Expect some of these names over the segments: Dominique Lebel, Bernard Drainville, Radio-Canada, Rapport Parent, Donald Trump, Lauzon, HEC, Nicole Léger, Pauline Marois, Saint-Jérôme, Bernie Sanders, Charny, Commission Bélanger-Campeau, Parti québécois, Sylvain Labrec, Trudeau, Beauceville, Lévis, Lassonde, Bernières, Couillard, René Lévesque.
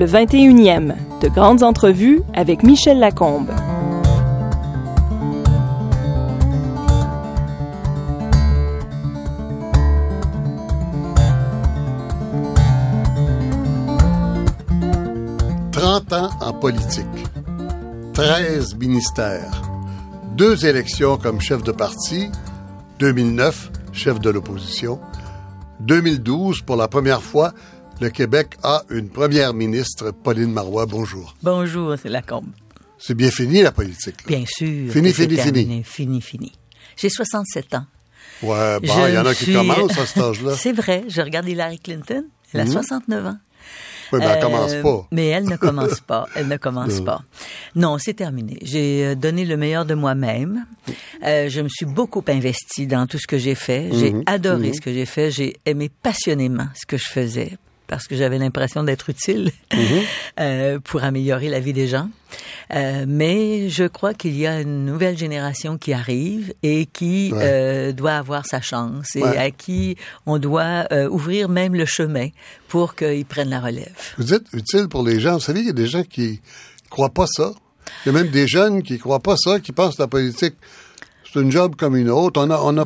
Le 21e, de grandes entrevues avec Michel Lacombe. « 30 ans en politique, 13 ministères, 2 élections comme chef de parti, 2009, chef de l'opposition, 2012, pour la première fois, le Québec a une première ministre, Pauline Marois. Bonjour. Bonjour, c'est Lacombe. C'est bien fini, la politique. Là. Bien sûr. Fini. J'ai 67 ans. Ouais, bon, il y en a qui commencent à cet âge-là. C'est vrai. Je regarde Hillary Clinton. Elle a 69 ans. Oui, mais elle commence pas. Mais elle ne commence pas. Non, c'est terminé. J'ai donné le meilleur de moi-même. Je me suis beaucoup investie dans tout ce que j'ai fait. J'ai adoré ce que j'ai fait. J'ai aimé passionnément ce que je faisais, parce que j'avais l'impression d'être utile pour améliorer la vie des gens. Mais je crois qu'il y a une nouvelle génération qui arrive et qui doit avoir sa chance et à qui on doit ouvrir même le chemin pour qu'ils prennent la relève. Vous êtes utile pour les gens. Vous savez, il y a des gens qui croient pas ça. Il y a même des jeunes qui croient pas ça, qui pensent que la politique, c'est une job comme une autre. On a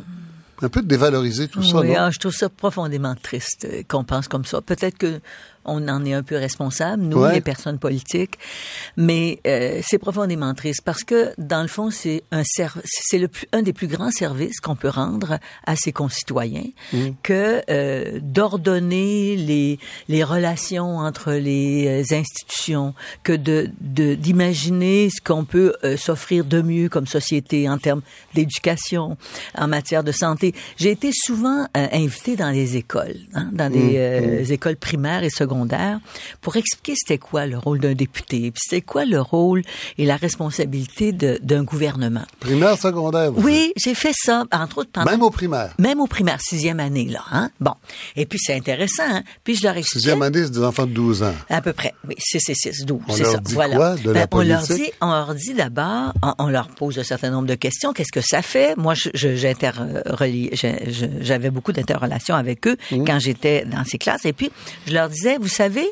un peu de dévaloriser tout ça, non? Je trouve ça profondément triste qu'on pense comme ça. Peut-être qu'on en est un peu responsable, nous, les personnes politiques, mais c'est profondément triste parce que, dans le fond, c'est un des plus grands services qu'on peut rendre à ses concitoyens que d'ordonner les relations entre les institutions, que d'imaginer ce qu'on peut s'offrir de mieux comme société en termes d'éducation, en matière de santé. J'ai été souvent invitée dans les écoles, dans des écoles primaires et secondaires, pour expliquer c'était quoi le rôle d'un député, puis c'était quoi le rôle et la responsabilité d'un gouvernement. Primaire, secondaire. Oui, j'ai fait ça, entre autres. Pendant, même au primaire, sixième année, là. Bon. Et puis, c'est intéressant. Puis, je leur expliquais. Sixième année, c'est des enfants de 12 ans. À peu près. Oui, 6, 12. On c'est leur ça. Dit voilà. Quoi, de la politique? On leur dit d'abord, on leur pose un certain nombre de questions. Qu'est-ce que ça fait? Moi, j'avais beaucoup d'interrelations avec eux quand j'étais dans ces classes. Et puis, je leur disais, vous savez,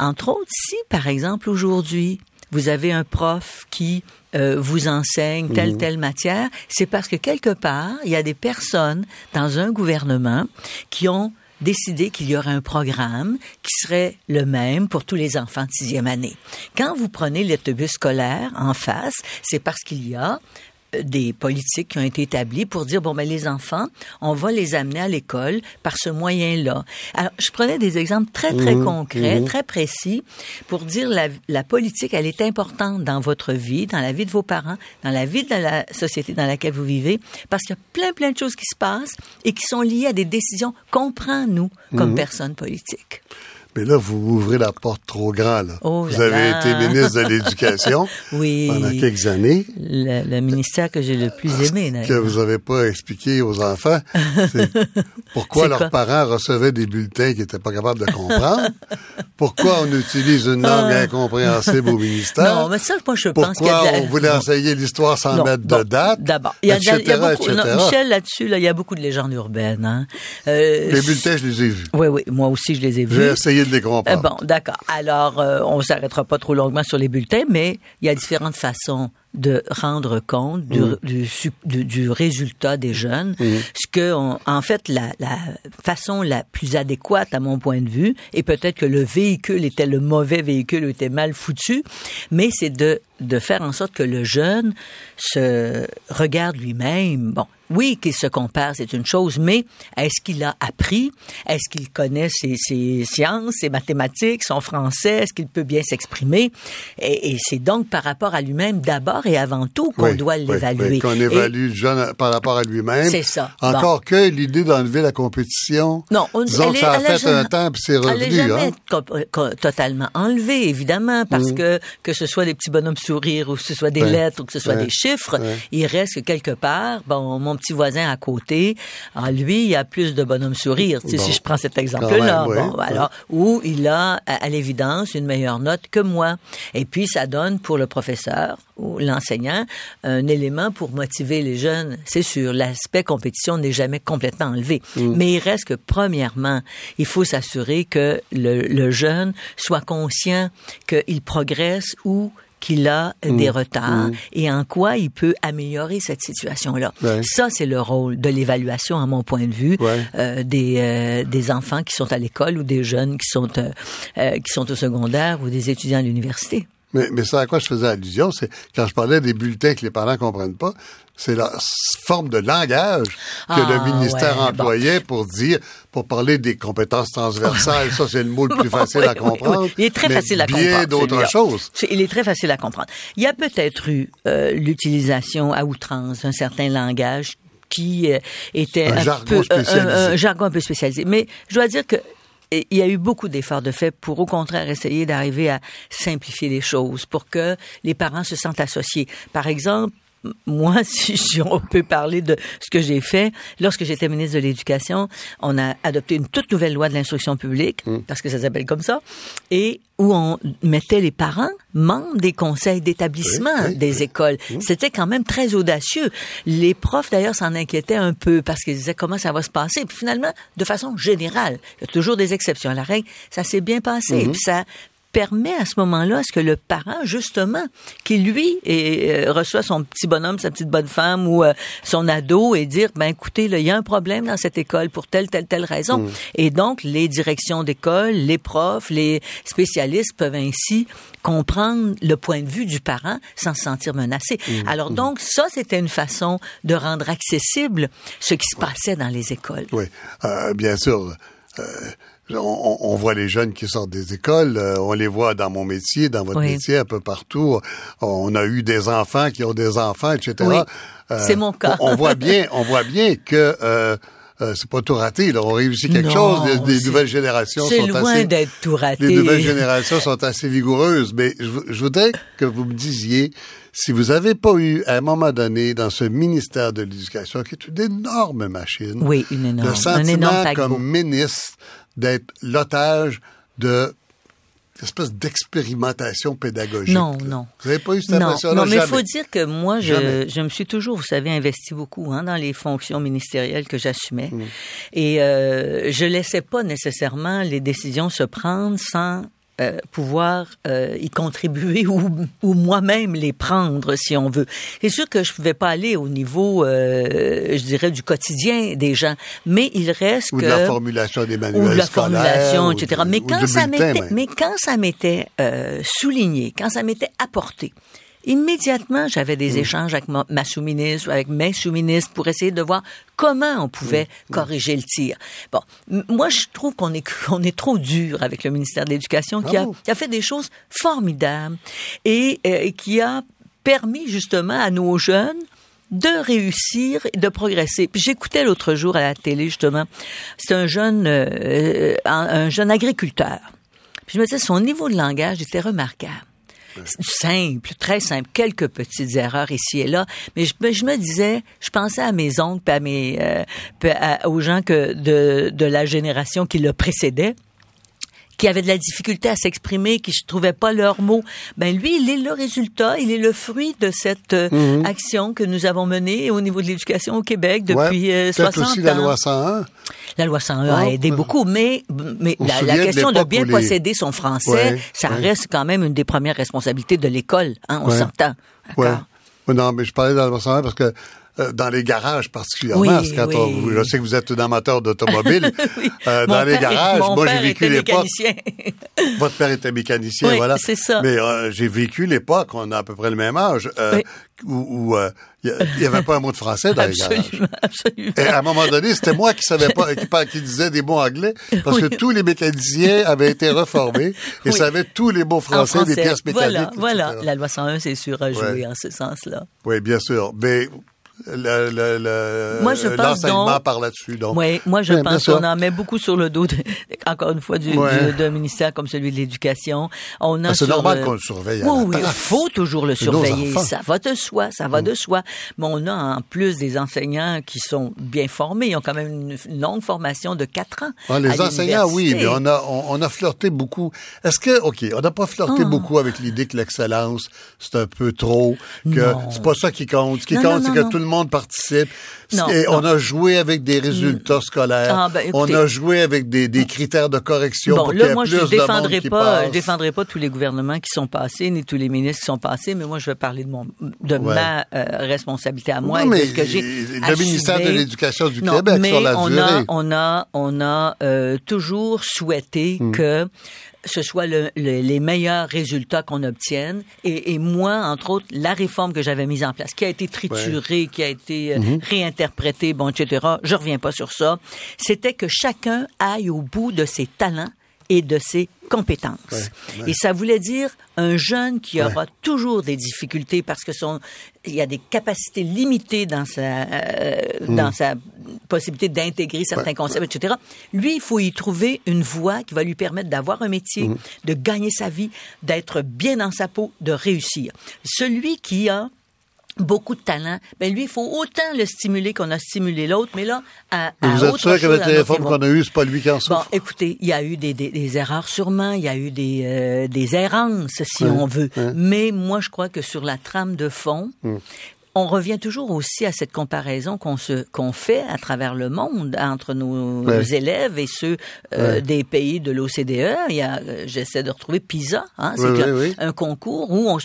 entre autres, si, par exemple, aujourd'hui, vous avez un prof qui vous enseigne telle matière, c'est parce que quelque part, il y a des personnes dans un gouvernement qui ont décidé qu'il y aurait un programme qui serait le même pour tous les enfants de sixième année. Quand vous prenez l'autobus scolaire en face, c'est parce qu'il y a des politiques qui ont été établies pour dire, les enfants, on va les amener à l'école par ce moyen-là. Alors, je prenais des exemples très, très concrets, très précis, pour dire la politique, elle est importante dans votre vie, dans la vie de vos parents, dans la vie de la société dans laquelle vous vivez, parce qu'il y a plein de choses qui se passent et qui sont liées à des décisions qu'on prend, nous, comme personnes politiques. Mais là, vous ouvrez la porte trop grande. Vous avez été ministre de l'Éducation pendant quelques années. Le ministère que j'ai le plus aimé. Ce que vous n'avez pas expliqué aux enfants, c'est pourquoi leurs parents recevaient des bulletins qu'ils n'étaient pas capables de comprendre. Pourquoi on utilise une langue incompréhensible au ministère. Non, mais ça, moi, je pense qu'il y a... Pourquoi on voulait enseigner l'histoire sans mettre de date, d'abord. Il y a beaucoup, non, Michel, là-dessus, il y a beaucoup de légendes urbaines. Les bulletins, je les ai vus. Oui, moi aussi, je les ai vus. J'ai essayé de les comprendre. Bon, d'accord. Alors, on ne s'arrêtera pas trop longuement sur les bulletins, mais il y a différentes façons de rendre compte du résultat des jeunes. Ce que, en fait, la façon la plus adéquate, à mon point de vue, et peut-être que le véhicule était le mauvais véhicule, ou était mal foutu, mais c'est de faire en sorte que le jeune se regarde lui-même. Bon, oui, qu'il se compare, c'est une chose, mais est-ce qu'il a appris? Est-ce qu'il connaît ses sciences, ses mathématiques, son français? Est-ce qu'il peut bien s'exprimer? Et c'est donc par rapport à lui-même d'abord et avant tout qu'on doit l'évaluer. Oui, qu'on évalue le jeune par rapport à lui-même. C'est ça. Encore que l'idée d'enlever la compétition, disons que ça a fait un temps puis c'est revenu. Elle n'est jamais totalement enlevée, évidemment, parce que ce soit des petits bonhommes sourire ou que ce soit des lettres ou que ce soit des chiffres, il reste que quelque part, mon petit voisin à côté, lui, il a plus de bonhomme sourire, si je prends cet exemple-là. Ou il a, à l'évidence, une meilleure note que moi. Et puis, ça donne pour le professeur ou l'enseignant un élément pour motiver les jeunes. C'est sûr, l'aspect compétition n'est jamais complètement enlevé. Mmh. Mais il reste que, premièrement, il faut s'assurer que le jeune soit conscient qu'il progresse ou qu'il a des retards et en quoi il peut améliorer cette situation-là. Ouais. Ça, c'est le rôle de l'évaluation, à mon point de vue, des enfants qui sont à l'école ou des jeunes qui sont au secondaire ou des étudiants à l'université. Mais ça à quoi je faisais allusion, c'est quand je parlais des bulletins que les parents comprennent pas, c'est la forme de langage que le ministère employait pour parler des compétences transversales. Ça, c'est le mot le plus facile à comprendre. Oui. Il est très facile à comprendre. Bien d'autres choses. Il est très facile à comprendre. Il y a peut-être eu l'utilisation à outrance d'un certain langage qui était un jargon un peu spécialisé. Mais je dois dire que il y a eu beaucoup d'efforts de fait pour, au contraire, essayer d'arriver à simplifier les choses, pour que les parents se sentent associés. Par exemple, moi, si on peut parler de ce que j'ai fait, lorsque j'étais ministre de l'Éducation, on a adopté une toute nouvelle loi de l'instruction publique, parce que ça s'appelle comme ça, et où on mettait les parents membres des conseils d'établissement des écoles. C'était quand même très audacieux. Les profs, d'ailleurs, s'en inquiétaient un peu parce qu'ils disaient comment ça va se passer. Puis finalement, de façon générale, il y a toujours des exceptions à la règle, ça s'est bien passé. Puis ça permet à ce moment-là, est-ce que le parent, justement, qui lui reçoit son petit bonhomme, sa petite bonne femme ou son ado et dire, ben écoutez, là, il y a un problème dans cette école pour telle raison. Et donc, les directions d'école, les profs, les spécialistes peuvent ainsi comprendre le point de vue du parent sans se sentir menacé. Alors donc, ça, c'était une façon de rendre accessible ce qui se passait dans les écoles. Oui, bien sûr. On voit les jeunes qui sortent des écoles, on les voit dans mon métier, dans votre métier, un peu partout. On a eu des enfants qui ont des enfants, etc. Oui, c'est mon cas. on voit bien que c'est pas tout raté, là. On réussit quelque chose. Les nouvelles générations sont loin assez d'être tout raté. Les nouvelles générations sont assez vigoureuses, mais je voudrais que vous me disiez si vous n'avez pas eu, à un moment donné, dans ce ministère de l'Éducation, qui est une énorme machine, le sentiment comme ministre d'être l'otage de espèce d'expérimentation pédagogique. Non. Vous n'avez pas eu cette impression-là? Non, mais il faut dire que moi, je me suis toujours, vous savez, investi beaucoup dans les fonctions ministérielles que j'assumais. Et je ne laissais pas nécessairement les décisions se prendre sans pouvoir y contribuer ou moi-même les prendre, si on veut. C'est sûr que je pouvais pas aller au niveau, je dirais, du quotidien des gens, mais il reste que... Ou de la formulation des manuels scolaires. Ou de la formulation, etc. Mais quand ça m'était souligné, quand ça m'était apporté, immédiatement, j'avais des échanges avec ma sous-ministre, avec mes sous-ministres pour essayer de voir comment on pouvait corriger le tir. Bon, moi, je trouve qu'on est trop dur avec le ministère de l'Éducation qui a fait des choses formidables et qui a permis justement à nos jeunes de réussir, de progresser. Puis j'écoutais l'autre jour à la télé, justement, c'est un jeune agriculteur. Puis je me disais, son niveau de langage était remarquable. Simple, très simple, quelques petites erreurs ici et là, mais je me disais, je pensais à mes oncles, puis à aux gens de la génération qui le précédait, qui avaient de la difficulté à s'exprimer, qui ne trouvaient pas leurs mots. Ben lui, il est le résultat, il est le fruit de cette action que nous avons menée au niveau de l'éducation au Québec depuis 60 ans. Peut-être aussi la loi 101. La loi 101 a aidé beaucoup, mais la question de bien posséder son français, ça reste quand même une des premières responsabilités de l'école, on s'entend. D'accord? Oui. Non, mais je parlais de la loi 101 parce que dans les garages particulièrement, je sais que vous êtes un amateur d'automobile, dans les garages, moi j'ai vécu l'époque. Votre père était mécanicien, voilà. C'est ça. Mais j'ai vécu l'époque, on a à peu près le même âge, où il n'y avait pas un mot de français dans les garages. Absolument. Et à un moment donné, c'était moi qui savais pas, qui disais des mots anglais, parce que tous les mécaniciens avaient été reformés et savaient tous les mots français des pièces mécaniques. Voilà, etc. La loi 101 s'est surajouée en ce sens-là. Oui, bien sûr, mais l'enseignement par là-dessus. Donc. Oui, moi, je pense qu'on en met beaucoup sur le dos, encore une fois, d'un ministère comme celui de l'Éducation. C'est normal qu'on le surveille. Oui, il faut toujours le surveiller. Ça va de soi, Mais on a en plus des enseignants qui sont bien formés. Ils ont quand même une longue formation de 4 ans. Ah, les enseignants, oui, mais on a flirté beaucoup. Est-ce que, on n'a pas flirté beaucoup avec l'idée que l'excellence, c'est un peu trop, que c'est pas ça qui compte. Ce qui compte, c'est que tout le monde participe. On a joué avec des résultats scolaires. Écoutez, on a joué avec des critères de correction pour qu'il y ait plus de monde qui passe. Je ne défendrai pas tous les gouvernements qui sont passés, ni tous les ministres qui sont passés, mais moi, je vais parler de ma responsabilité à moi. Oui, et de ce que j'ai le ministère de l'Éducation du Québec sur la durée. On a toujours souhaité que ce soit les meilleurs résultats qu'on obtienne. Et moi, entre autres, la réforme que j'avais mise en place, qui a été triturée, qui a été réinterprétée, etc., je reviens pas sur ça, c'était que chacun aille au bout de ses talents et de ses compétences. Et ça voulait dire un jeune qui aura toujours des difficultés parce que il y a des capacités limitées dans sa possibilité d'intégrer certains concepts, etc. Lui, il faut y trouver une voie qui va lui permettre d'avoir un métier, de gagner sa vie, d'être bien dans sa peau, de réussir. Celui qui a beaucoup de talent, lui, il faut autant le stimuler qu'on a stimulé l'autre, mais là, vous êtes sûr qu'avec la réforme qu'on a eue, c'est pas lui qui en souffre? Bon, écoutez, il y a eu des erreurs sûrement, il y a eu des errances, si on veut, mais moi, je crois que sur la trame de fond, on revient toujours aussi à cette comparaison qu'on fait à travers le monde entre nos élèves et ceux des pays de l'OCDE. Il y a, j'essaie de retrouver PISA, un concours où on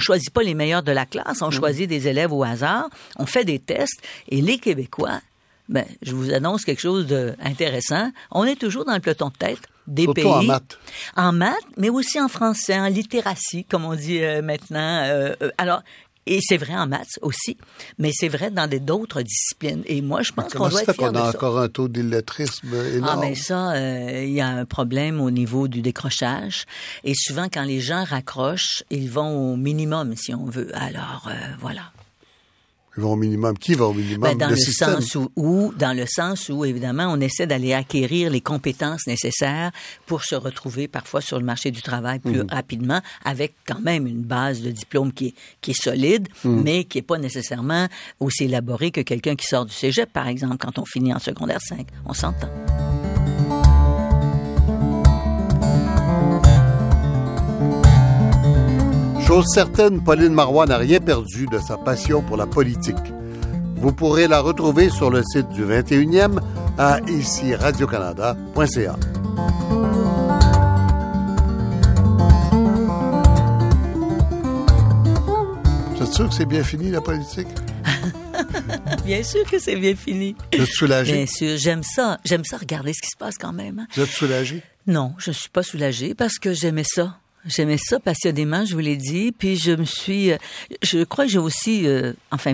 choisit pas les meilleurs de la classe, on choisit des élèves au hasard, on fait des tests et les Québécois, je vous annonce quelque chose d'intéressant, on est toujours dans le peloton de tête. Surtout en maths. En maths, mais aussi en français, en littératie, comme on dit maintenant. Et c'est vrai en maths aussi, mais c'est vrai dans d'autres disciplines. Et moi, je pense qu'on doit être fiers de ça. Comment ça fait qu'on a encore un taux d'illettrisme énorme? Il y a un problème au niveau du décrochage. Et souvent, quand les gens raccrochent, ils vont au minimum, si on veut. Alors, voilà. Ils vont au minimum. Qui va au minimum? Dans le sens où, évidemment, on essaie d'aller acquérir les compétences nécessaires pour se retrouver parfois sur le marché du travail plus rapidement, avec quand même une base de diplôme qui est solide, mais qui n'est pas nécessairement aussi élaborée que quelqu'un qui sort du cégep, par exemple, quand on finit en secondaire 5. On s'entend. Chose certaine, Pauline Marois n'a rien perdu de sa passion pour la politique. Vous pourrez la retrouver sur le site du 21e à ici radio-canada.ca. Vous êtes sûr que c'est bien fini, la politique? Bien sûr que c'est bien fini. Vous êtes soulagée? Bien sûr, j'aime ça. J'aime ça regarder ce qui se passe quand même. Vous êtes soulagée? Non, je ne suis pas soulagée parce que j'aimais ça. J'aimais ça passionnément, je vous l'ai dit, puis je crois que j'ai aussi,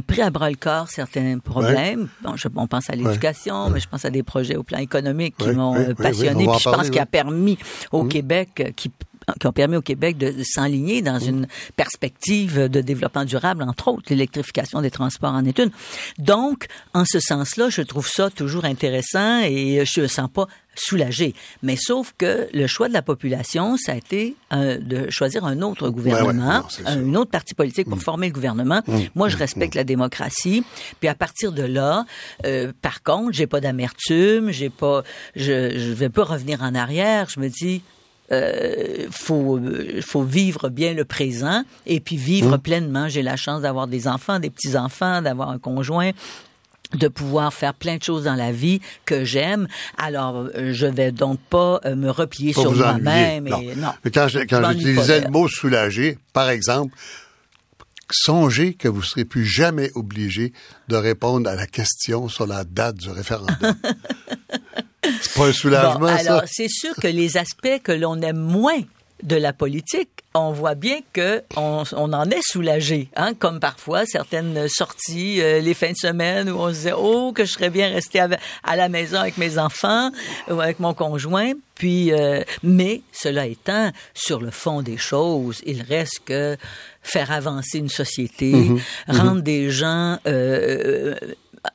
pris à bras-le-corps certains problèmes. Ouais. Bon, on pense à l'éducation, mais je pense à des projets au plan économique qui m'ont passionné, puis je pense qu'il a permis au Québec, qui ont permis au Québec de s'enligner dans une perspective de développement durable, entre autres, l'électrification des transports en est une. Donc, en ce sens-là, je trouve ça toujours intéressant et je ne sens pas soulagée. Mais sauf que le choix de la population, ça a été de choisir un autre gouvernement, un autre parti politique pour former le gouvernement. Moi, je respecte la démocratie. Puis à partir de là, par contre, j'ai pas d'amertume, je vais pas revenir en arrière. Je me dis, faut vivre bien le présent et puis vivre pleinement. J'ai la chance d'avoir des enfants, des petits-enfants, d'avoir un conjoint, de pouvoir faire plein de choses dans la vie que j'aime. Alors, je vais donc pas me replier sur moi-même. Non. Mais quand j'utilisais le mot soulager, par exemple, songez que vous ne serez plus jamais obligé de répondre à la question sur la date du référendum. C'est pas un soulagement, ça? Alors, c'est sûr que les aspects que l'on aime moins de la politique, on voit bien qu'on en est soulagé, hein, comme parfois certaines sorties, les fins de semaine où on se disait « Oh, que je serais bien resté à la maison avec mes enfants ou avec mon conjoint ». Puis, mais cela étant, sur le fond des choses, il reste que faire avancer une société, rendre des gens...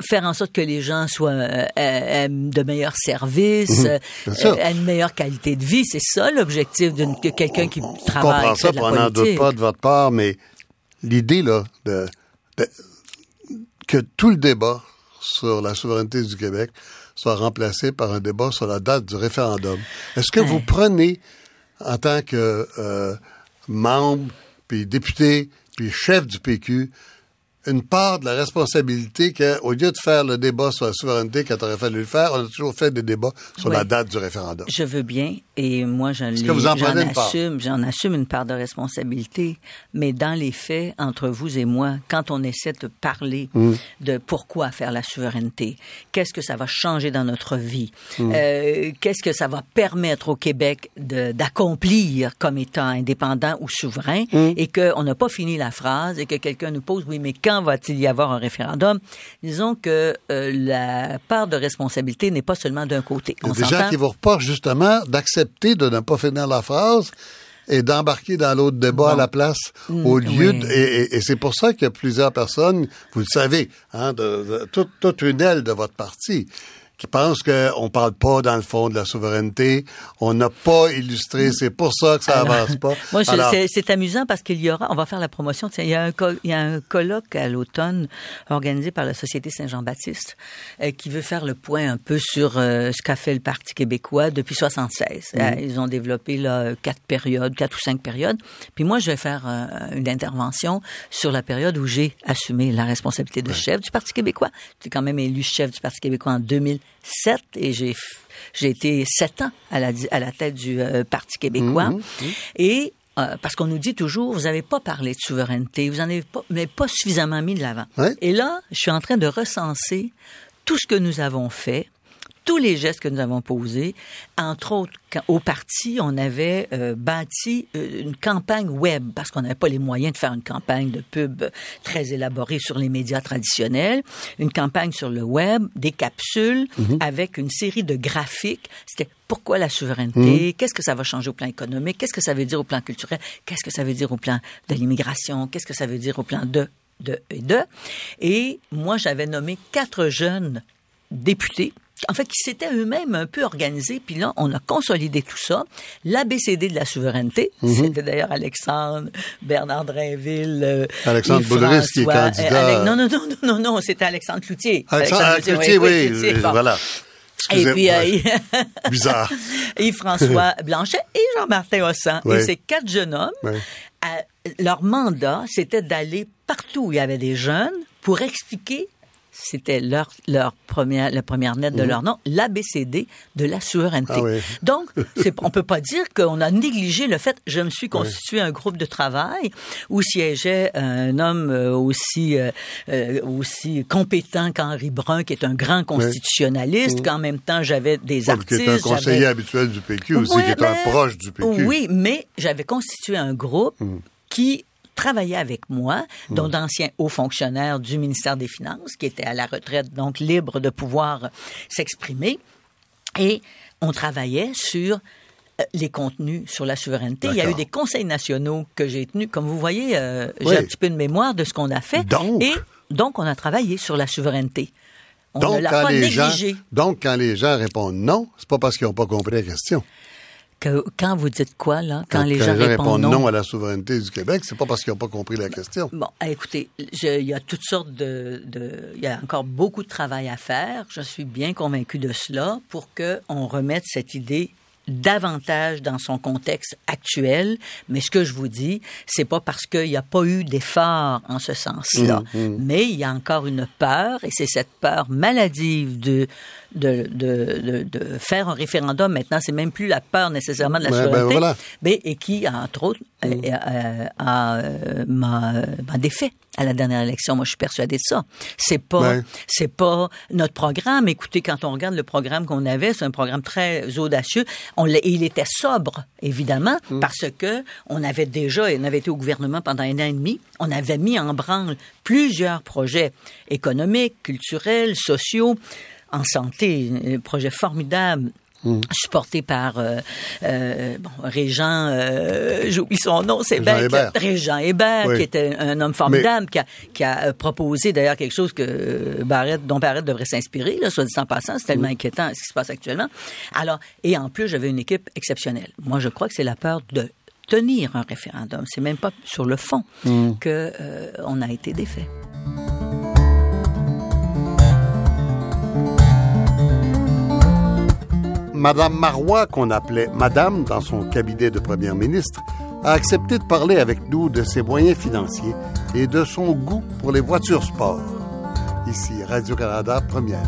faire en sorte que les gens soient de meilleurs services, à une meilleure qualité de vie. C'est ça l'objectif de quelqu'un qui travaille. Je comprends ça, on n'en doute pas de votre part, mais l'idée là que tout le débat sur la souveraineté du Québec soit remplacé par un débat sur la date du référendum. Est-ce que vous prenez, en tant que membre, puis député, puis chef du PQ, une part de la responsabilité qu'au lieu de faire le débat sur la souveraineté quand il aurait fallu le faire, on a toujours fait des débats sur la date du référendum. Je veux bien, et moi j'en assume une part de responsabilité, mais dans les faits, entre vous et moi, quand on essaie de parler de pourquoi faire la souveraineté, qu'est-ce que ça va changer dans notre vie, qu'est-ce que ça va permettre au Québec d'accomplir comme étant indépendant ou souverain, et qu'on n'a pas fini la phrase, et que quelqu'un nous pose, oui, mais quand va-t-il y avoir un référendum? Disons que la part de responsabilité n'est pas seulement d'un côté. Il y a des gens qui vous reprochent justement d'accepter de ne pas finir la phrase et d'embarquer dans l'autre débat à la place au lieu de... Et c'est pour ça que plusieurs personnes, vous le savez, hein, toute une aile de votre parti... qui pensent qu'on ne parle pas, dans le fond, de la souveraineté. On n'a pas illustré. C'est pour ça que ça avance pas. Moi, c'est amusant parce qu'il y aura... On va faire la promotion. Tiens, il y a un colloque à l'automne organisé par la Société Saint-Jean-Baptiste qui veut faire le point un peu sur ce qu'a fait le Parti québécois depuis 1976. Ils ont développé là, 4 ou 5 périodes. Puis moi, je vais faire une intervention sur la période où j'ai assumé la responsabilité de chef du Parti québécois. J'ai quand même élu chef du Parti québécois en 2007 et j'ai été 7 ans à la tête du Parti québécois. Et parce qu'on nous dit toujours, vous n'avez pas parlé de souveraineté, vous n'avez pas suffisamment mis de l'avant. Et là, je suis en train de recenser tout ce que nous avons fait, tous les gestes que nous avons posés. Entre autres, au parti, on avait bâti une campagne web parce qu'on n'avait pas les moyens de faire une campagne de pub très élaborée sur les médias traditionnels. Une campagne sur le web, des capsules avec une série de graphiques. C'était pourquoi la souveraineté? Qu'est-ce que ça va changer au plan économique? Qu'est-ce que ça veut dire au plan culturel? Qu'est-ce que ça veut dire au plan de l'immigration? Qu'est-ce que ça veut dire au plan de? Et moi, j'avais nommé 4 jeunes députés en fait, qui s'étaient eux-mêmes un peu organisés, puis là, on a consolidé tout ça. L'ABCD de la souveraineté, c'était d'ailleurs Alexandre, Bernard Drainville, Alexandre Boulris qui est candidat... Non, c'était Alexandre Cloutier. Alexandre Cloutier, oui, voilà. Excusez-moi. Et puis, bizarre. Et François Blanchet et Jean-Martin Hossin. Oui. Et ces 4 jeunes hommes, leur mandat, c'était d'aller partout où il y avait des jeunes pour expliquer... C'était la première lettre de leur nom, l'ABCD de la souveraineté. Donc, on peut pas dire qu'on a négligé le fait, je me suis constitué un groupe de travail où siégeait un homme aussi compétent qu'Henri Brun, qui est un grand constitutionnaliste, qu'en même temps j'avais des artistes. Qui est un conseiller habituel du PQ aussi, qui est un proche du PQ. Oui, mais j'avais constitué un groupe qui... travaillait avec moi, dont d'anciens hauts fonctionnaires du ministère des Finances, qui étaient à la retraite, donc libres de pouvoir s'exprimer. Et on travaillait sur les contenus, sur la souveraineté. Il y a eu des conseils nationaux que j'ai tenus. Comme vous voyez, j'ai un petit peu de mémoire de ce qu'on a fait. Donc, on a travaillé sur la souveraineté. On ne l'a pas négligée. Donc, quand les gens répondent non, c'est pas parce qu'ils n'ont pas compris la question. Quand vous dites quoi, là? Quand les gens répondent non à la souveraineté du Québec, c'est pas parce qu'ils n'ont pas compris la question. Bon, écoutez, il y a toutes sortes il y a encore beaucoup de travail à faire. Je suis bien convaincue de cela pour qu'on remette cette idée davantage dans son contexte actuel. Mais ce que je vous dis, c'est pas parce qu'il n'y a pas eu d'effort en ce sens-là. Mais il y a encore une peur, et c'est cette peur maladive de faire un référendum maintenant, c'est même plus la peur nécessairement de la souveraineté, voilà. Et qui, entre autres, m'a défait à la dernière élection. Moi, je suis persuadée de ça. C'est pas notre programme. Écoutez, quand on regarde le programme qu'on avait, c'est un programme très audacieux. Il était sobre, évidemment, parce que on avait été au gouvernement pendant 1 an et demi. On avait mis en branle plusieurs projets économiques, culturels, sociaux, en santé, un projet formidable. Supporté par Réjean, j'oublie son nom, c'est Réjean Hébert, qui était un homme formidable, qui a proposé d'ailleurs quelque chose dont Barrette devrait s'inspirer, là, soit dit en passant, c'est tellement inquiétant ce qui se passe actuellement. Alors, et en plus, j'avais une équipe exceptionnelle. Moi, je crois que c'est la peur de tenir un référendum. C'est même pas sur le fond que on a été défait. Madame Marois, qu'on appelait Madame dans son cabinet de première ministre, a accepté de parler avec nous de ses moyens financiers et de son goût pour les voitures sport. Ici, Radio-Canada Première.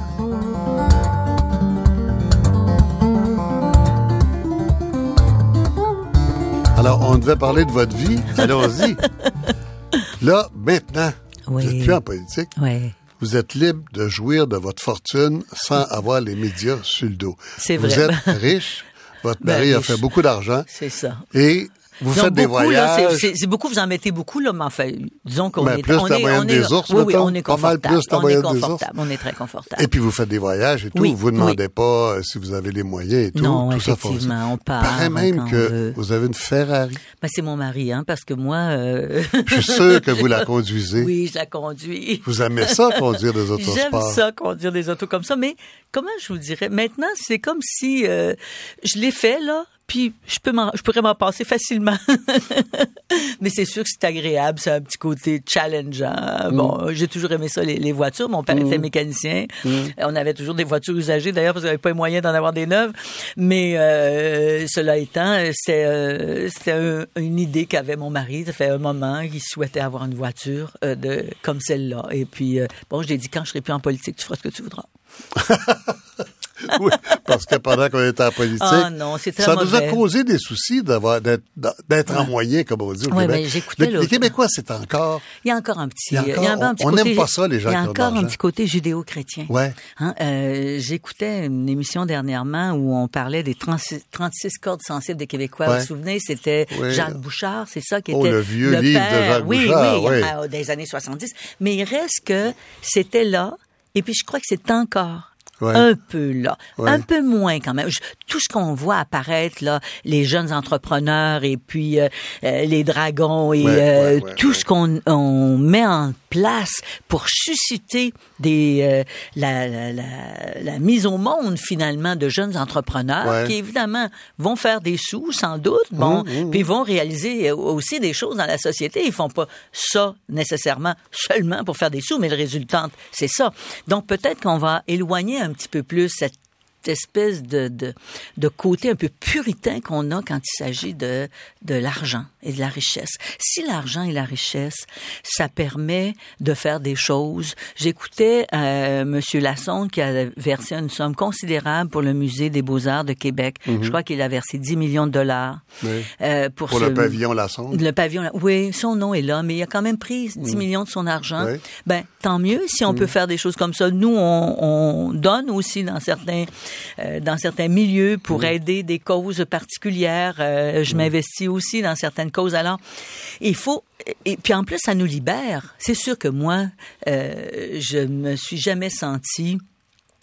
Alors, on devait parler de votre vie. Allons-y. Là, maintenant, vous n'êtes plus en politique. Oui. Vous êtes libre de jouir de votre fortune sans avoir les médias sur le dos. C'est vrai. Vous êtes riche. Votre mari a fait beaucoup d'argent. C'est ça. Et vous faites des voyages. Là, c'est beaucoup, vous en mettez beaucoup, là, mais enfin, disons qu'on est... Plus la moyenne des ours, mettons. Oui, on est confortable. On est très confortable. Et puis, vous faites des voyages et tout. Vous ne demandez pas si vous avez les moyens et tout. Non, tout effectivement, ça, on part. Paraît même que vous avez une Ferrari. Ben, c'est mon mari, hein, parce que moi... Je suis sûr que vous la conduisez. Oui, je la conduis. Vous aimez ça, conduire des autosports. J'aime ça, conduire des autos comme ça, mais comment je vous dirais? Maintenant, c'est comme si je l'ai fait, là, puis je pourrais m'en passer facilement. Mais c'est sûr que c'est agréable, c'est un petit côté challengeant. Bon, j'ai toujours aimé ça, les voitures. Mon père était mécanicien. On avait toujours des voitures usagées, d'ailleurs, parce qu'on n'avait pas les moyens d'en avoir des neuves. Mais cela étant, c'était une idée qu'avait mon mari. Ça fait un moment qu'il souhaitait avoir une voiture comme celle-là. Et puis, bon, je l'ai dit, quand je serai plus en politique, tu feras ce que tu voudras. Oui, parce que pendant qu'on était en politique, ça nous a causé des soucis d'être en moyen, comme on dit au Québec. Les Québécois, c'est encore... Il y a encore un petit... on n'aime pas ça, les gens qui ont de l'argent. Il y a encore un petit côté judéo-chrétien. Ouais. Hein, j'écoutais une émission dernièrement où on parlait des 36 cordes sensibles des Québécois. Vous vous souvenez, c'était Jacques Bouchard, c'est ça qui était le vieux livre de Jacques Bouchard. Des années 70. Mais il reste que c'était là, et puis je crois que c'est encore... Ouais. Un peu là, un peu moins quand même. Tout ce qu'on voit apparaître là, les jeunes entrepreneurs et puis les dragons et tout ce qu'on met en place pour susciter la mise au monde finalement de jeunes entrepreneurs qui évidemment vont faire des sous sans doute, puis vont réaliser aussi des choses dans la société. Ils font pas ça nécessairement seulement pour faire des sous, mais le résultat, c'est ça. Donc peut-être qu'on va éloigner un petit peu plus cette espèce de côté un peu puritain qu'on a quand il s'agit de l'argent et de la richesse. Si l'argent et la richesse, ça permet de faire des choses. J'écoutais M. Lassonde qui a versé une somme considérable pour le Musée des Beaux-Arts de Québec. Je crois qu'il a versé 10 millions de dollars. Oui. Pour le pavillon Lassonde. Le pavillon, oui, son nom est là, mais il a quand même pris 10 millions de son argent. Oui. Ben, tant mieux si on peut faire des choses comme ça. Nous, on donne aussi dans certains milieux pour aider des causes particulières. Je m'investis aussi dans certaines causes. Alors, il faut... Et puis en plus, ça nous libère. C'est sûr que moi, je me suis jamais sentie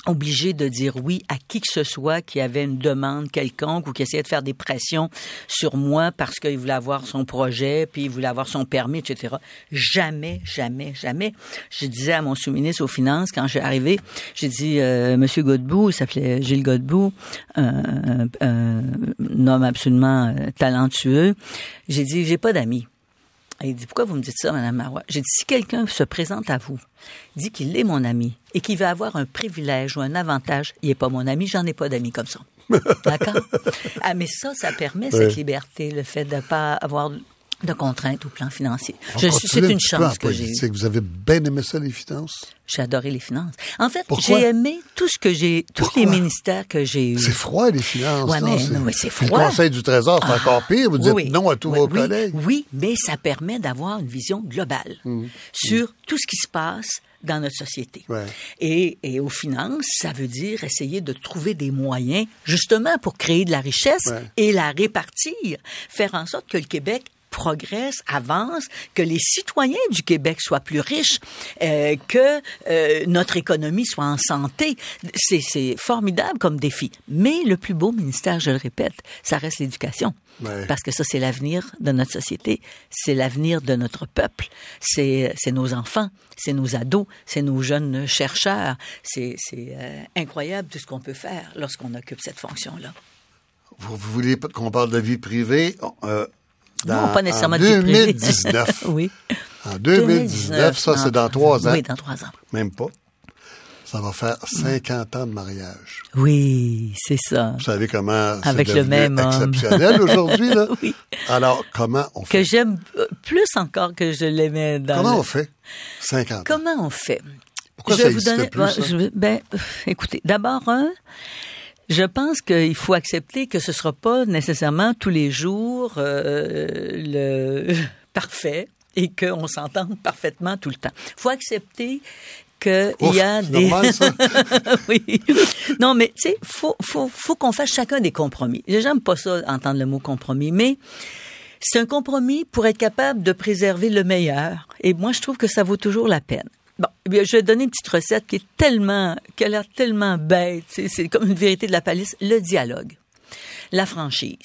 obligée de dire oui à qui que ce soit qui avait une demande quelconque ou qui essayait de faire des pressions sur moi parce qu'il voulait avoir son projet, puis il voulait avoir son permis, etc. Jamais, jamais, jamais. Je disais à mon sous-ministre aux Finances, quand je suis arrivée, j'ai dit, Monsieur Godbout, il s'appelait Gilles Godbout, un homme absolument talentueux, j'ai dit, j'ai pas d'amis. Et il dit, pourquoi vous me dites ça, Madame Marois? J'ai dit, si quelqu'un se présente à vous, dit qu'il est mon ami et qu'il veut avoir un privilège ou un avantage, il n'est pas mon ami, j'en ai pas d'amis comme ça. D'accord? Ah, mais ça permet cette liberté, le fait de ne pas avoir de contraintes au plan financier. C'est une chance que j'ai eue. Vous avez bien aimé ça, les finances? J'ai adoré les finances. En fait, j'ai aimé tout ce que j'ai, tous les ministères que j'ai eus. C'est froid, les finances. Ouais, mais c'est froid. Le Conseil du Trésor, c'est encore pire. Vous dites non à tous vos collègues. Oui, mais ça permet d'avoir une vision globale sur tout ce qui se passe dans notre société. Ouais. Et aux finances, ça veut dire essayer de trouver des moyens, justement, pour créer de la richesse et la répartir. Faire en sorte que le Québec progresse, avance, que les citoyens du Québec soient plus riches, que notre économie soit en santé. C'est formidable comme défi. Mais le plus beau ministère, je le répète, ça reste l'éducation. Ouais. Parce que ça, c'est l'avenir de notre société, c'est l'avenir de notre peuple, c'est nos enfants, c'est nos ados, c'est nos jeunes chercheurs. C'est incroyable tout ce qu'on peut faire lorsqu'on occupe cette fonction-là. Vous voulez qu'on parle de vie privée? Non, pas nécessairement en 2019. Oui. En 2019, ça, c'est dans 3 ans. Oui, dans 3 ans. Même pas. Ça va faire 50 ans de mariage. Oui, c'est ça. Vous savez comment c'est devenu exceptionnel aujourd'hui, là? Oui. Alors, comment on fait? Que j'aime plus encore que je l'aimais dans Comment on fait? 50 ans. Comment on fait? Pourquoi je ça vous donne... plus, ça? Écoutez, d'abord, je pense qu'il faut accepter que ce ne sera pas nécessairement tous les jours le parfait et qu'on s'entende parfaitement tout le temps. Il faut accepter qu'il y a des... normal, ça. Oui. Non, mais tu sais, faut qu'on fasse chacun des compromis. J'aime pas ça, entendre le mot compromis, mais c'est un compromis pour être capable de préserver le meilleur. Et moi, je trouve que ça vaut toujours la peine. Bon, je vais donner une petite recette qui a l'air tellement bête, c'est comme une vérité de la palisse, le dialogue, la franchise.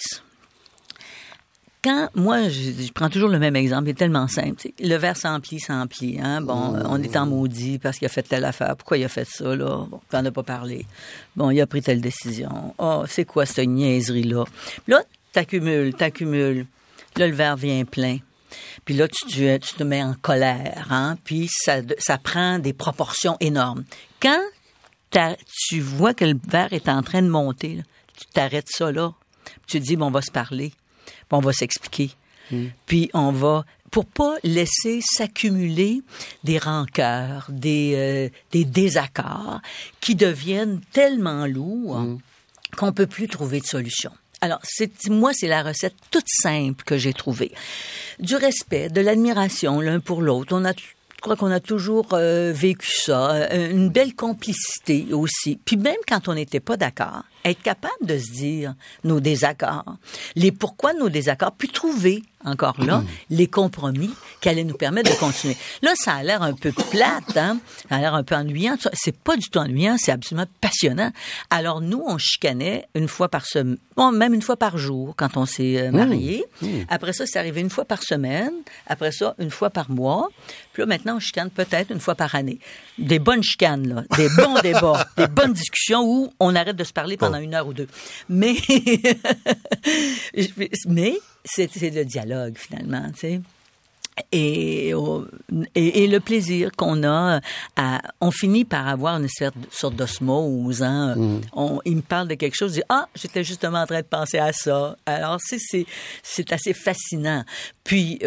Quand, moi, je prends toujours le même exemple, il est tellement simple, le verre s'emplit, hein, on est en maudit parce qu'il a fait telle affaire, pourquoi il a fait ça, là, t'en as pas parlé, il a pris telle décision, c'est quoi cette niaiserie-là? Là, t'accumules, là, le verre vient plein. Puis là, tu te mets en colère, hein? Puis ça prend des proportions énormes. Quand tu vois que le verre est en train de monter, là, tu t'arrêtes ça là. Tu te dis, on va se parler, on va s'expliquer. Puis on va... Pour pas laisser s'accumuler des rancœurs, des désaccords qui deviennent tellement lourds qu'on peut plus trouver de solution. Alors, c'est la recette toute simple que j'ai trouvée. Du respect, de l'admiration l'un pour l'autre. Je crois qu'on a toujours vécu ça. Une belle complicité aussi. Puis même quand on n'était pas d'accord, être capable de se dire nos désaccords, les pourquoi de nos désaccords, puis trouver, encore là, les compromis qui allaient nous permettre de continuer. Là, ça a l'air un peu plate, hein? Ça a l'air un peu ennuyant. C'est pas du tout ennuyant, c'est absolument passionnant. Alors, nous, on chicanait une fois par semaine, même une fois par jour quand on s'est mariés. Après ça, c'est arrivé une fois par semaine. Après ça, une fois par mois. Puis là, maintenant, on chicane peut-être une fois par année. Des bonnes chicanes, là. Des bons débats. Des bonnes discussions où on arrête de se parler pendant une heure ou deux. Mais c'est le dialogue, finalement, tu sais. Et le plaisir qu'on a, on finit par avoir une sorte d'osmose. Hein. Il me parle de quelque chose, je dis « Ah, j'étais justement en train de penser à ça ». Alors, c'est assez fascinant. Puis,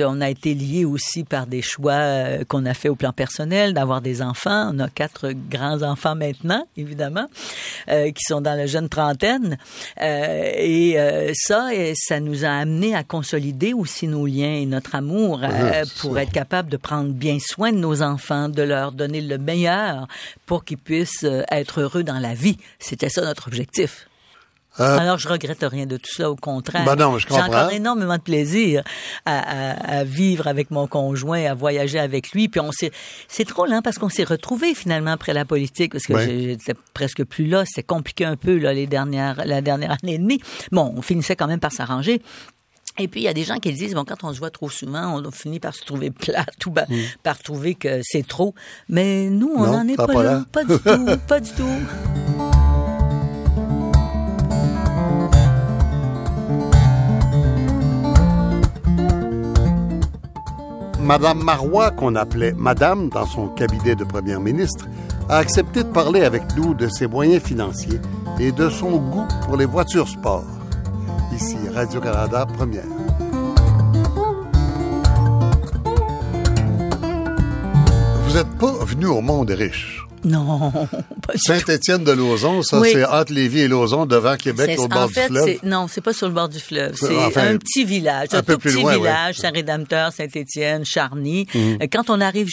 on a été liés aussi par des choix qu'on a fait au plan personnel, d'avoir des enfants. On a 4 grands-enfants maintenant, évidemment, qui sont dans la jeune trentaine. Ça nous a amenés à consolider aussi nos liens et notre amour pour être capable de prendre bien soin de nos enfants, de leur donner le meilleur pour qu'ils puissent être heureux dans la vie. C'était ça notre objectif. Alors, je regrette rien de tout ça, au contraire. Non, je comprends. J'ai encore énormément de plaisir à vivre avec mon conjoint, à voyager avec lui. Puis c'est drôle, hein, parce qu'on s'est retrouvés finalement après la politique, parce que j'étais presque plus là. C'était compliqué un peu là, la dernière année et demie. Bon, on finissait quand même par s'arranger. Et puis, il y a des gens qui disent, quand on se voit trop souvent, on finit par se trouver plate ou par trouver que c'est trop. Mais nous, on n'en est pas là. Pas du tout, pas du tout. Madame Marois, qu'on appelait Madame dans son cabinet de première ministre, a accepté de parler avec nous de ses moyens financiers et de son goût pour les voitures sport. Ici, Radio-Canada Première. n'êtes pas venu au monde riche. Non, pas du Saint-Étienne-de-Lauzon, ça, oui. C'est entre Lévis et Lauzon, devant Québec, au bord du fleuve. Non, c'est pas sur le bord du fleuve. C'est un petit village, un tout petit loin, village, ouais. Saint-Rédempteur, Saint-Étienne, Charny. Quand on arrive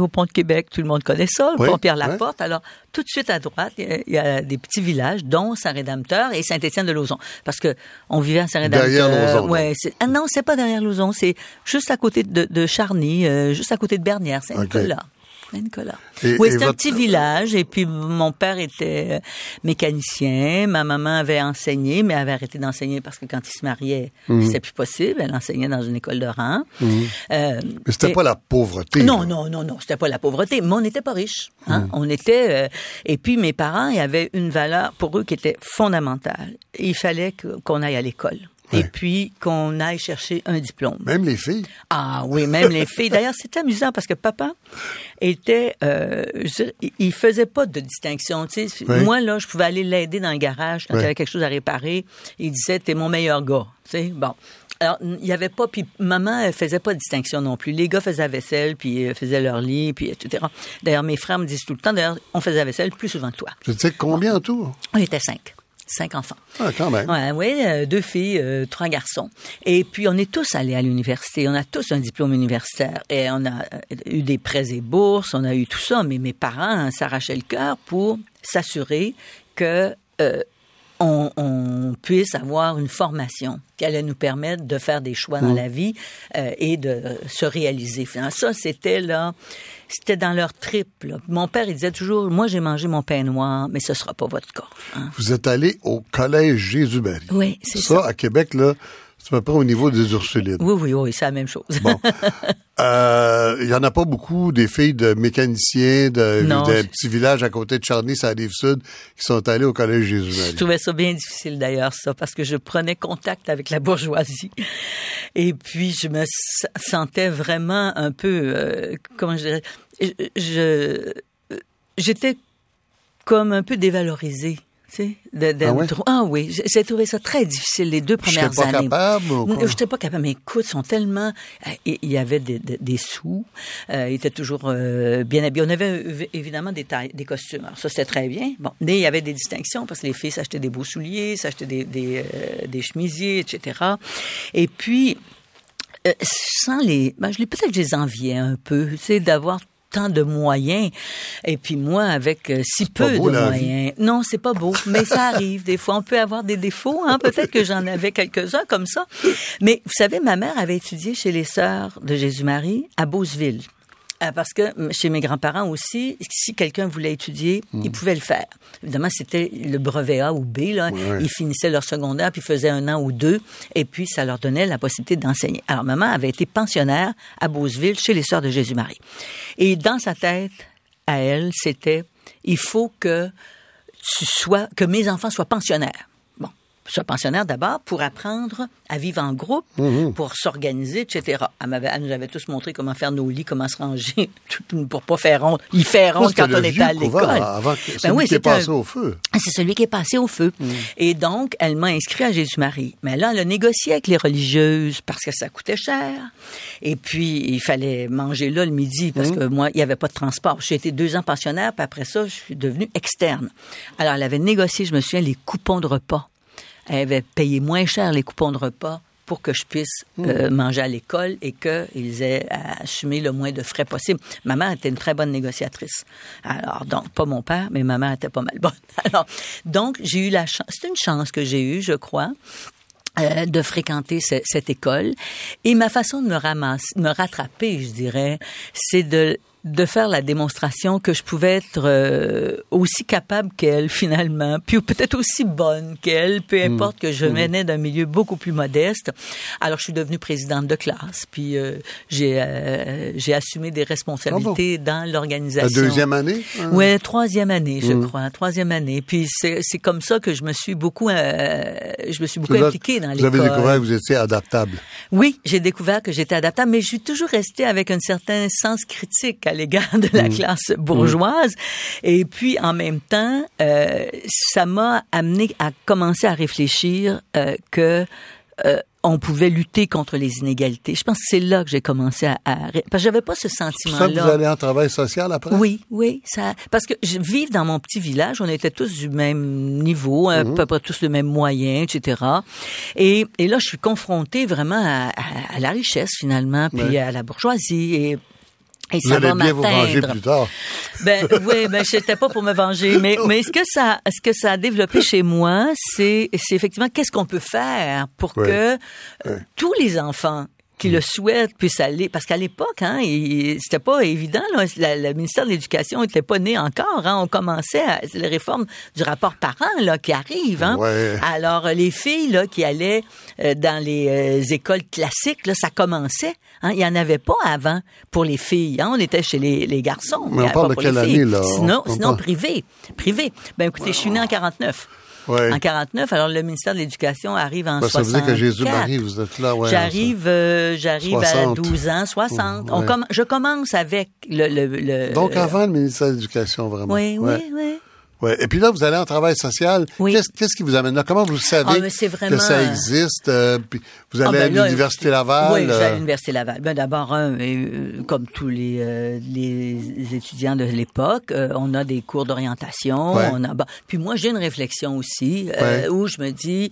au pont de Québec, tout le monde connaît ça, le pont Pierre-Laporte. Alors, tout de suite à droite, il y a des petits villages, dont Saint-Rédempteur et Saint-Étienne-de-Lauzon. Parce que on vivait à Saint-Rédempteur. Derrière Lauzon. Non, c'est pas derrière Lauzon, c'est juste à côté de Charny, juste à côté de Bernières, Saint-Nicolas. Okay. Oui, c'était un petit village, et puis mon père était mécanicien, ma maman avait enseigné, mais avait arrêté d'enseigner parce que quand ils se mariaient, c'était plus possible, elle enseignait dans une école de rang. Mais c'était pas la pauvreté. Non, c'était pas la pauvreté, mais on n'était pas riches. Hein? On était, et puis mes parents, il y avait une valeur pour eux qui était fondamentale. Il fallait qu'on aille à l'école. Et puis qu'on aille chercher un diplôme. Même les filles. Ah oui, même les filles. D'ailleurs, c'est amusant parce que papa était... il faisait pas de distinction. Tu sais, moi, là, je pouvais aller l'aider dans le garage quand il y avait quelque chose à réparer. Il disait, t'es mon meilleur gars. Tu sais, bon... Alors, il y avait pas, puis maman, elle faisait pas de distinction non plus. Les gars faisaient la vaisselle, puis faisaient leur lit, puis etc. D'ailleurs, mes frères me disent tout le temps, d'ailleurs, on faisait la vaisselle plus souvent que toi. Tu sais combien en tout? On était 5. 5 enfants. Ah, quand même. Oui, 2 filles, 3 garçons. Et puis, on est tous allés à l'université. On a tous un diplôme universitaire. Et on a eu des prêts et bourses, on a eu tout ça. Mais mes parents s'arrachaient le cœur pour s'assurer que... on puisse avoir une formation qui allait nous permettre de faire des choix dans la vie et de se réaliser. Ça, c'était dans leur trip. Là. Mon père, il disait toujours, moi, j'ai mangé mon pain noir, mais ce sera pas votre cas. Hein? Vous êtes allé au Collège Jésus-Marie. Oui, c'est ça. Ça, à Québec, là, c'est à peu près au niveau des Ursulines. Oui, c'est la même chose. Bon. Il n'y en a pas beaucoup des filles de mécaniciens d'un petit village à côté de Charny, sur la Rive-Sud, qui sont allées au Collège Jésus-Marie. Je trouvais ça bien difficile d'ailleurs, ça, parce que je prenais contact avec la bourgeoisie. Et puis, je me sentais vraiment un peu... comment je dirais... J'étais comme un peu dévalorisée. Tu sais, j'ai trouvé ça très difficile les 2 premières années. J'étais pas capable. Mes coudes sont tellement... Il y avait des sous. Ils étaient toujours bien habillés. On avait évidemment des tailles, des costumes. Alors, ça, c'était très bien. Bon, mais il y avait des distinctions parce que les filles s'achetaient des beaux souliers, s'achetaient des chemisiers, etc. Et puis, peut-être que je les enviais un peu, tu sais, d'avoir tant de moyens, et puis moi, avec si peu de moyens. Non, c'est pas beau, mais ça arrive. Des fois, on peut avoir des défauts, hein. Peut-être que j'en avais quelques-uns comme ça. Mais vous savez, ma mère avait étudié chez les Sœurs de Jésus-Marie à Beauceville. Parce que chez mes grands-parents aussi, si quelqu'un voulait étudier, il pouvait le faire. Évidemment, c'était le brevet A ou B. Là. Oui. Ils finissaient leur secondaire, puis faisaient 1 an ou 2, et puis ça leur donnait la possibilité d'enseigner. Alors, maman avait été pensionnaire à Beauceville, chez les Sœurs de Jésus-Marie. Et dans sa tête, à elle, c'était « Il faut que mes enfants soient pensionnaires. » Soit pensionnaire d'abord, pour apprendre à vivre en groupe, pour s'organiser, etc. Elle nous avait tous montré comment faire nos lits, comment se ranger, pour pas faire honte. Il fait honte quand on était à l'école. C'est celui qui est passé au feu. Et donc, elle m'a inscrit à Jésus-Marie. Mais là, elle a négocié avec les religieuses parce que ça coûtait cher. Et puis, il fallait manger là le midi parce que moi, il n'y avait pas de transport. J'ai été 2 ans pensionnaire, puis après ça, je suis devenue externe. Alors, elle avait négocié, je me souviens, les coupons de repas. Elle avait payé moins cher les coupons de repas pour que je puisse manger à l'école et qu'ils aient à assumer le moins de frais possible. Ma mère était une très bonne négociatrice. Alors, donc, pas mon père, mais ma mère était pas mal bonne. Alors, donc, j'ai eu la chance, c'est une chance que j'ai eue, je crois, de fréquenter cette école. Et ma façon de me rattraper, je dirais, c'est de faire la démonstration que je pouvais être aussi capable qu'elle, finalement, puis peut-être aussi bonne qu'elle, peu importe que je venais d'un milieu beaucoup plus modeste. Alors, je suis devenue présidente de classe, puis j'ai assumé des responsabilités dans l'organisation. La 2e année? Oui, 3e année, je crois. 3e année. Puis c'est comme ça que je me suis beaucoup impliquée dans l'école. Vous avez découvert que vous étiez adaptable. Oui, j'ai découvert que j'étais adaptable, mais je suis toujours restée avec un certain sens critique à l'égard de la classe bourgeoise. Et puis, en même temps, ça m'a amené à commencer à réfléchir que on pouvait lutter contre les inégalités. Je pense que c'est là que j'ai commencé parce que j'avais pas ce sentiment-là. C'est pour ça que vous allez en travail social après? Oui, ça, parce que je vis dans mon petit village, on était tous du même niveau, à peu près tous le même moyen, etc. Et là, je suis confrontée vraiment à la richesse finalement, puis à la bourgeoisie et ça va m'atteindre. Vous allez bien vous venger plus tard. Ben c'était pas pour me venger, mais ce que ça a développé chez moi, c'est effectivement qu'est-ce qu'on peut faire pour que tous les enfants qui le souhaitent puissent aller, parce qu'à l'époque, c'était pas évident, là, le ministère de l'Éducation était pas né encore, on commençait les réformes du rapport parent, là, qui arrive, Alors, les filles, là, qui allaient dans les écoles classiques, là, ça commençait, il y en avait pas avant pour les filles, on était chez les garçons. Mais on parle de quelle année, là? Sinon, privé. Ben, écoutez, je suis né en 49. En 49, alors le ministère de l'Éducation arrive en 64. Ça veut dire que Jésus-Marie, vous êtes là, J'arrive 60. À 12 ans, 60. Je commence avec le donc avant le ministère de l'Éducation, vraiment. Oui. Ouais. Et puis là, vous allez en travail social. Oui. Qu'est-ce qui vous amène là? Comment vous savez que ça existe? Puis vous allez à l'Université Laval? Oui, j'allais à l'Université Laval. D'abord, comme tous les étudiants de l'époque, on a des cours d'orientation. Ouais. Puis moi, j'ai une réflexion aussi où je me dis,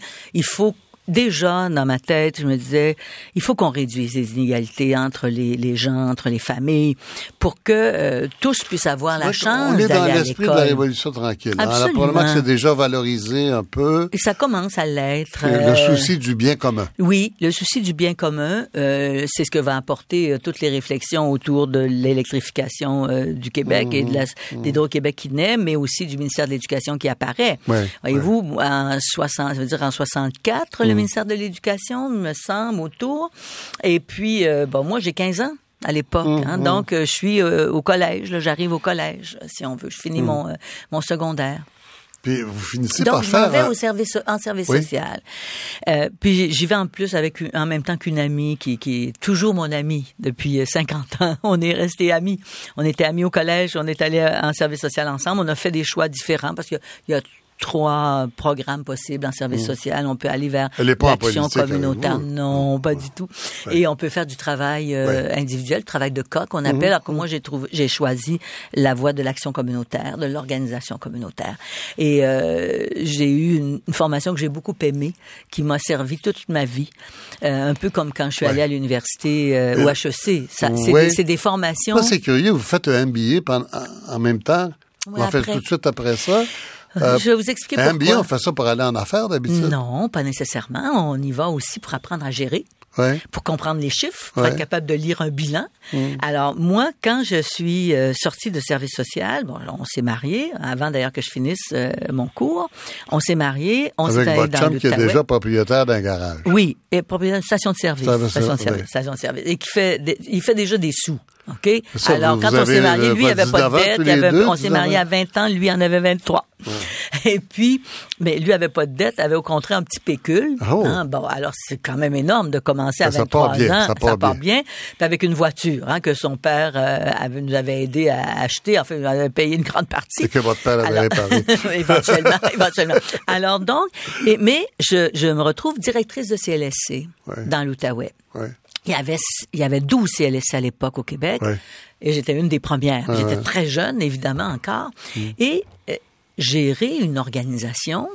déjà, dans ma tête, je me disais, il faut qu'on réduise les inégalités entre les gens, entre les familles, pour que tous puissent avoir la chance d'aller à l'école. On est dans l'esprit de la Révolution tranquille. Absolument. Alors, probablement que c'est déjà valorisé un peu. Et ça commence à l'être. Le souci du bien commun. Oui, le souci du bien commun, c'est ce que va apporter toutes les réflexions autour de l'électrification du Québec et d'Hydro-Québec qui naît, mais aussi du ministère de l'Éducation qui apparaît. Voyez-vous, en 64, le ministère de l'Éducation, me semble, autour. Et puis, moi, j'ai 15 ans à l'époque. Donc, je suis au collège. Là, j'arrive au collège, si on veut. Je finis mon secondaire. Puis, vous finissez par faire... Donc, je vais en service social. Puis, j'y vais en même temps qu'une amie qui est toujours mon amie depuis 50 ans. On est restés amis. On était amis au collège. On est allés en service social ensemble. On a fait des choix différents parce qu'il y a 3 programmes possibles en service social. On peut aller vers l'action communautaire. Non, pas du tout. Et on peut faire du travail individuel, travail de cas qu'on appelle. Alors que moi, j'ai choisi la voie de l'action communautaire, de l'organisation communautaire. Et j'ai eu une formation que j'ai beaucoup aimée, qui m'a servi toute ma vie. Un peu comme quand je suis allée à l'université au HEC. C'est des formations... Moi, c'est curieux. Vous faites un MBA en même temps. Vous en faites tout de suite après ça. Je vais vous expliquer pourquoi. MBA, on fait ça pour aller en affaires d'habitude? Non, pas nécessairement. On y va aussi pour apprendre à gérer, pour comprendre les chiffres, pour être capable de lire un bilan. Alors, moi, quand je suis sortie de service social, on s'est mariés, avant d'ailleurs que je finisse mon cours, on s'est mariés, on s'est allé dans l'Outaouais. Avec votre chum qui est déjà propriétaire d'un garage. Oui, et propriétaire d'une station de service. Et il fait déjà des sous. OK? Ça, alors, quand on s'est mariés, lui, il n'avait pas de dette. On s'est mariés à 20 ans, lui en avait 23. Et puis, mais lui n'avait pas de dette, avait au contraire un petit pécule. Alors, c'est quand même énorme de commencer à 23 ans. Ça part bien. Puis avec une voiture que son père nous avait aidé à acheter. Enfin, il avait payé une grande partie. Et que votre père avait réparé. éventuellement. Alors donc, mais je me retrouve directrice de CLSC dans l'Outaouais. Il y avait 12 CLSC à l'époque au Québec. Et j'étais une des premières. J'étais très jeune, évidemment, encore. Et gérer une organisation,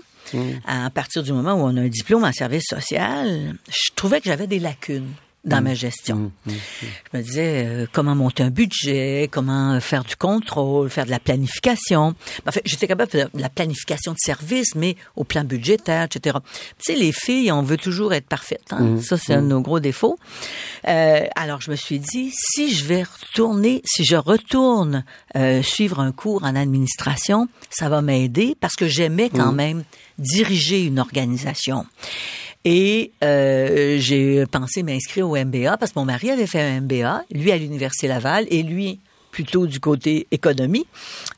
à partir du moment où on a un diplôme en service social, je trouvais que j'avais des lacunes dans ma gestion. Je me disais, comment monter un budget, comment faire du contrôle, faire de la planification. En fait, j'étais capable de faire de la planification de service, mais au plan budgétaire, etc. Tu sais, les filles, on veut toujours être parfaites. Ça, c'est un de nos gros défauts. Alors, je me suis dit, si je retourne suivre un cours en administration, ça va m'aider parce que j'aimais quand même diriger une organisation. Et j'ai pensé m'inscrire au MBA parce que mon mari avait fait un MBA, lui à l'Université Laval et lui plutôt du côté économie,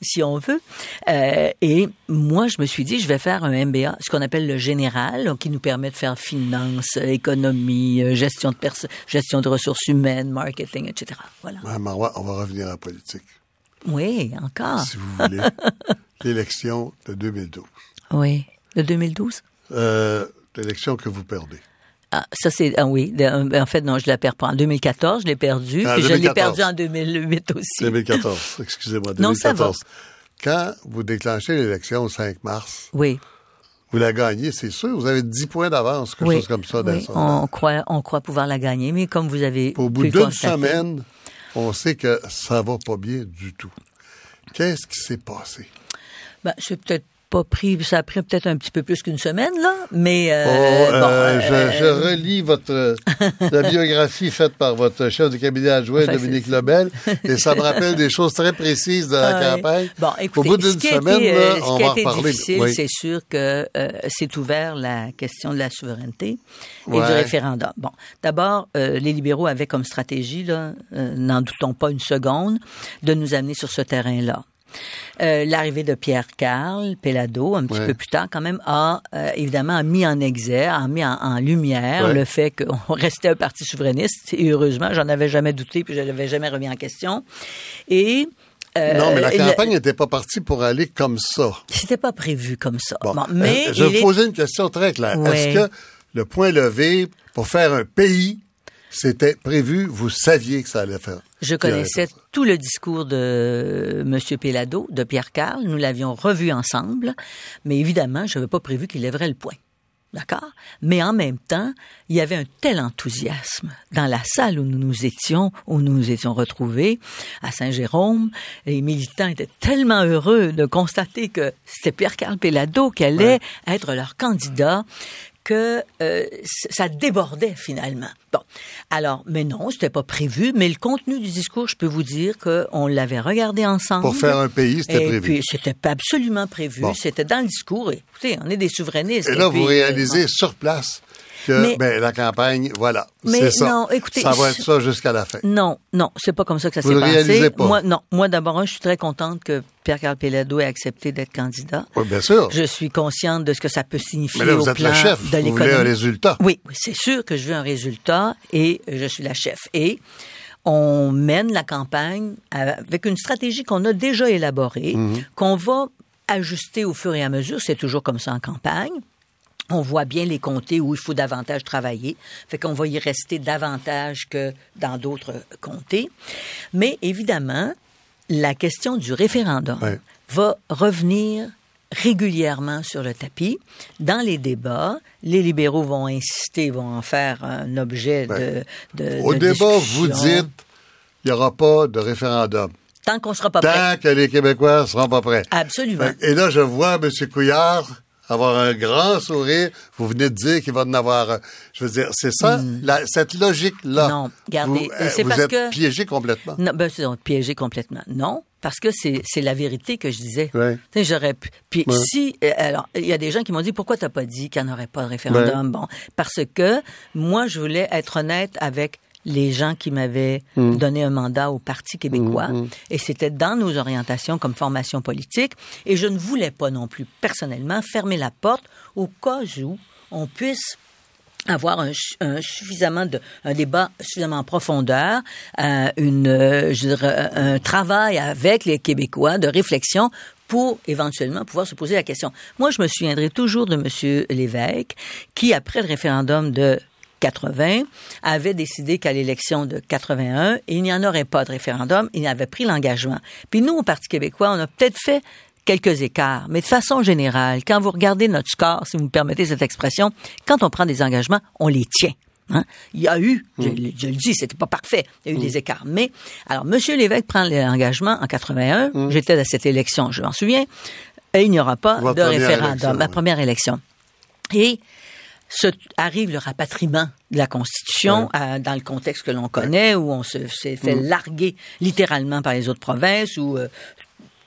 si on veut. Et moi, je me suis dit, je vais faire un MBA, ce qu'on appelle le général, qui nous permet de faire finance, économie, gestion de ressources humaines, marketing, etc. Voilà. Mme Marois, on va revenir à la politique. Oui, encore. Si vous voulez. L'élection de 2012. Oui, de 2012. L'élection que vous perdez. Ah, ça, c'est... Ah oui. En fait, non, je la perds pas. En 2014, je l'ai perdue. Puis 2014. Je l'ai perdue en 2008 aussi. 2014. Excusez-moi, 2014. Non, ça va. Quand vous déclenchez l'élection le 5 mars... Oui. Vous la gagnez, c'est sûr. Vous avez 10 points d'avance, quelque chose comme ça. Oui, on croit pouvoir la gagner, mais comme vous avez pu le constater... Au bout d'une semaine, on sait que ça va pas bien du tout. Qu'est-ce qui s'est passé? Ben, c'est peut-être pas pris... Ça a pris peut-être un petit peu plus qu'une semaine, là, mais... je relis votre... la biographie faite par votre chef de cabinet adjoint, enfin, Dominique Lebel, et ça me rappelle des choses très précises de la campagne. Bon, écoutez, au bout d'une semaine, on va en reparler. Ce qui a été difficile, c'est sûr que c'est ouvert la question de la souveraineté et du référendum. Bon, d'abord, les libéraux avaient comme stratégie, là, n'en doutons pas une seconde, de nous amener sur ce terrain-là. L'arrivée de Pierre Karl Péladeau, un petit peu plus tard quand même, a évidemment mis en exergue, a mis en lumière le fait qu'on restait un parti souverainiste. Et heureusement, j'en avais jamais douté puis je l'avais jamais remis en question. Et non, mais la campagne n'était pas partie pour aller comme ça. C'était pas prévu comme ça. Bon, mais je vais vous poser une question très claire. Ouais. Est-ce que le point levé pour faire un pays, c'était prévu, vous saviez que ça allait faire? Je connaissais tout le discours de M. Péladeau, de Pierre Karl. Nous l'avions revu ensemble, mais évidemment, je n'avais pas prévu qu'il lèverait le poing. D'accord? Mais en même temps, il y avait un tel enthousiasme dans la salle où nous nous étions retrouvés, à Saint-Jérôme. Les militants étaient tellement heureux de constater que c'était Pierre Karl Péladeau qui allait être leur candidat, que ça débordait finalement. Bon, alors, mais non, c'était pas prévu, mais le contenu du discours, je peux vous dire qu'on l'avait regardé ensemble. Pour faire un pays, c'était prévu. Et puis, c'était pas absolument prévu, c'était dans le discours. Et, écoutez, on est des souverainistes. Et là, vous réalisez sur place que la campagne, voilà, c'est ça. Non, écoutez, ça va être ça jusqu'à la fin. Non, c'est pas comme ça que ça s'est passé. Vous le réalisez pas. Moi, d'abord, je suis très contente que Pierre-Karl Péladeau a accepté d'être candidat. Oui, bien sûr. Je suis consciente de ce que ça peut signifier au plan de l'économie. Mais là, vous êtes la chef. Vous voulez un résultat. Oui, c'est sûr que je veux un résultat et je suis la chef. Et on mène la campagne avec une stratégie qu'on a déjà élaborée, qu'on va ajuster au fur et à mesure. C'est toujours comme ça en campagne. On voit bien les comtés où il faut davantage travailler. Fait qu'on va y rester davantage que dans d'autres comtés. Mais évidemment, la question du référendum va revenir régulièrement sur le tapis. Dans les débats, les libéraux vont insister, vont en faire un objet de discussion. Au débat, vous dites, il n'y aura pas de référendum. Tant qu'on ne sera pas prêt. Tant que les Québécois ne seront pas prêts. Absolument. Et là, je vois M. Couillard avoir un grand sourire, vous venez de dire qu'il va en avoir un. Je veux dire, c'est ça, cette logique-là. Non, regardez, vous êtes piégé complètement. Non, piégé complètement, non, parce que c'est la vérité que je disais. Oui. Tu sais, j'aurais pu... Puis si... Alors, il y a des gens qui m'ont dit, pourquoi t'as pas dit qu'il n'y en aurait pas de référendum? Oui. Bon, parce que moi, je voulais être honnête avec les gens qui m'avaient donné un mandat au Parti québécois. Et c'était dans nos orientations comme formation politique. Et je ne voulais pas non plus, personnellement, fermer la porte au cas où on puisse avoir un débat suffisamment en profondeur, un travail avec les Québécois de réflexion pour éventuellement pouvoir se poser la question. Moi, je me souviendrai toujours de M. Lévesque qui, après le référendum de 80, avait décidé qu'à l'élection de 81, il n'y en aurait pas de référendum. Il avait pris l'engagement. Puis nous, au Parti québécois, on a peut-être fait quelques écarts. Mais de façon générale, quand vous regardez notre score, si vous me permettez cette expression, quand on prend des engagements, on les tient. Hein? Il y a eu, je le dis, c'était pas parfait, il y a eu des écarts. Mais, alors, M. Lévesque prend l'engagement en 81. J'étais à cette élection, je m'en souviens. Et il n'y aura pas de référendum. Ma première élection. Et... arrive le rapatriement de la Constitution dans le contexte que l'on connaît, où on s'est fait larguer littéralement par les autres provinces, où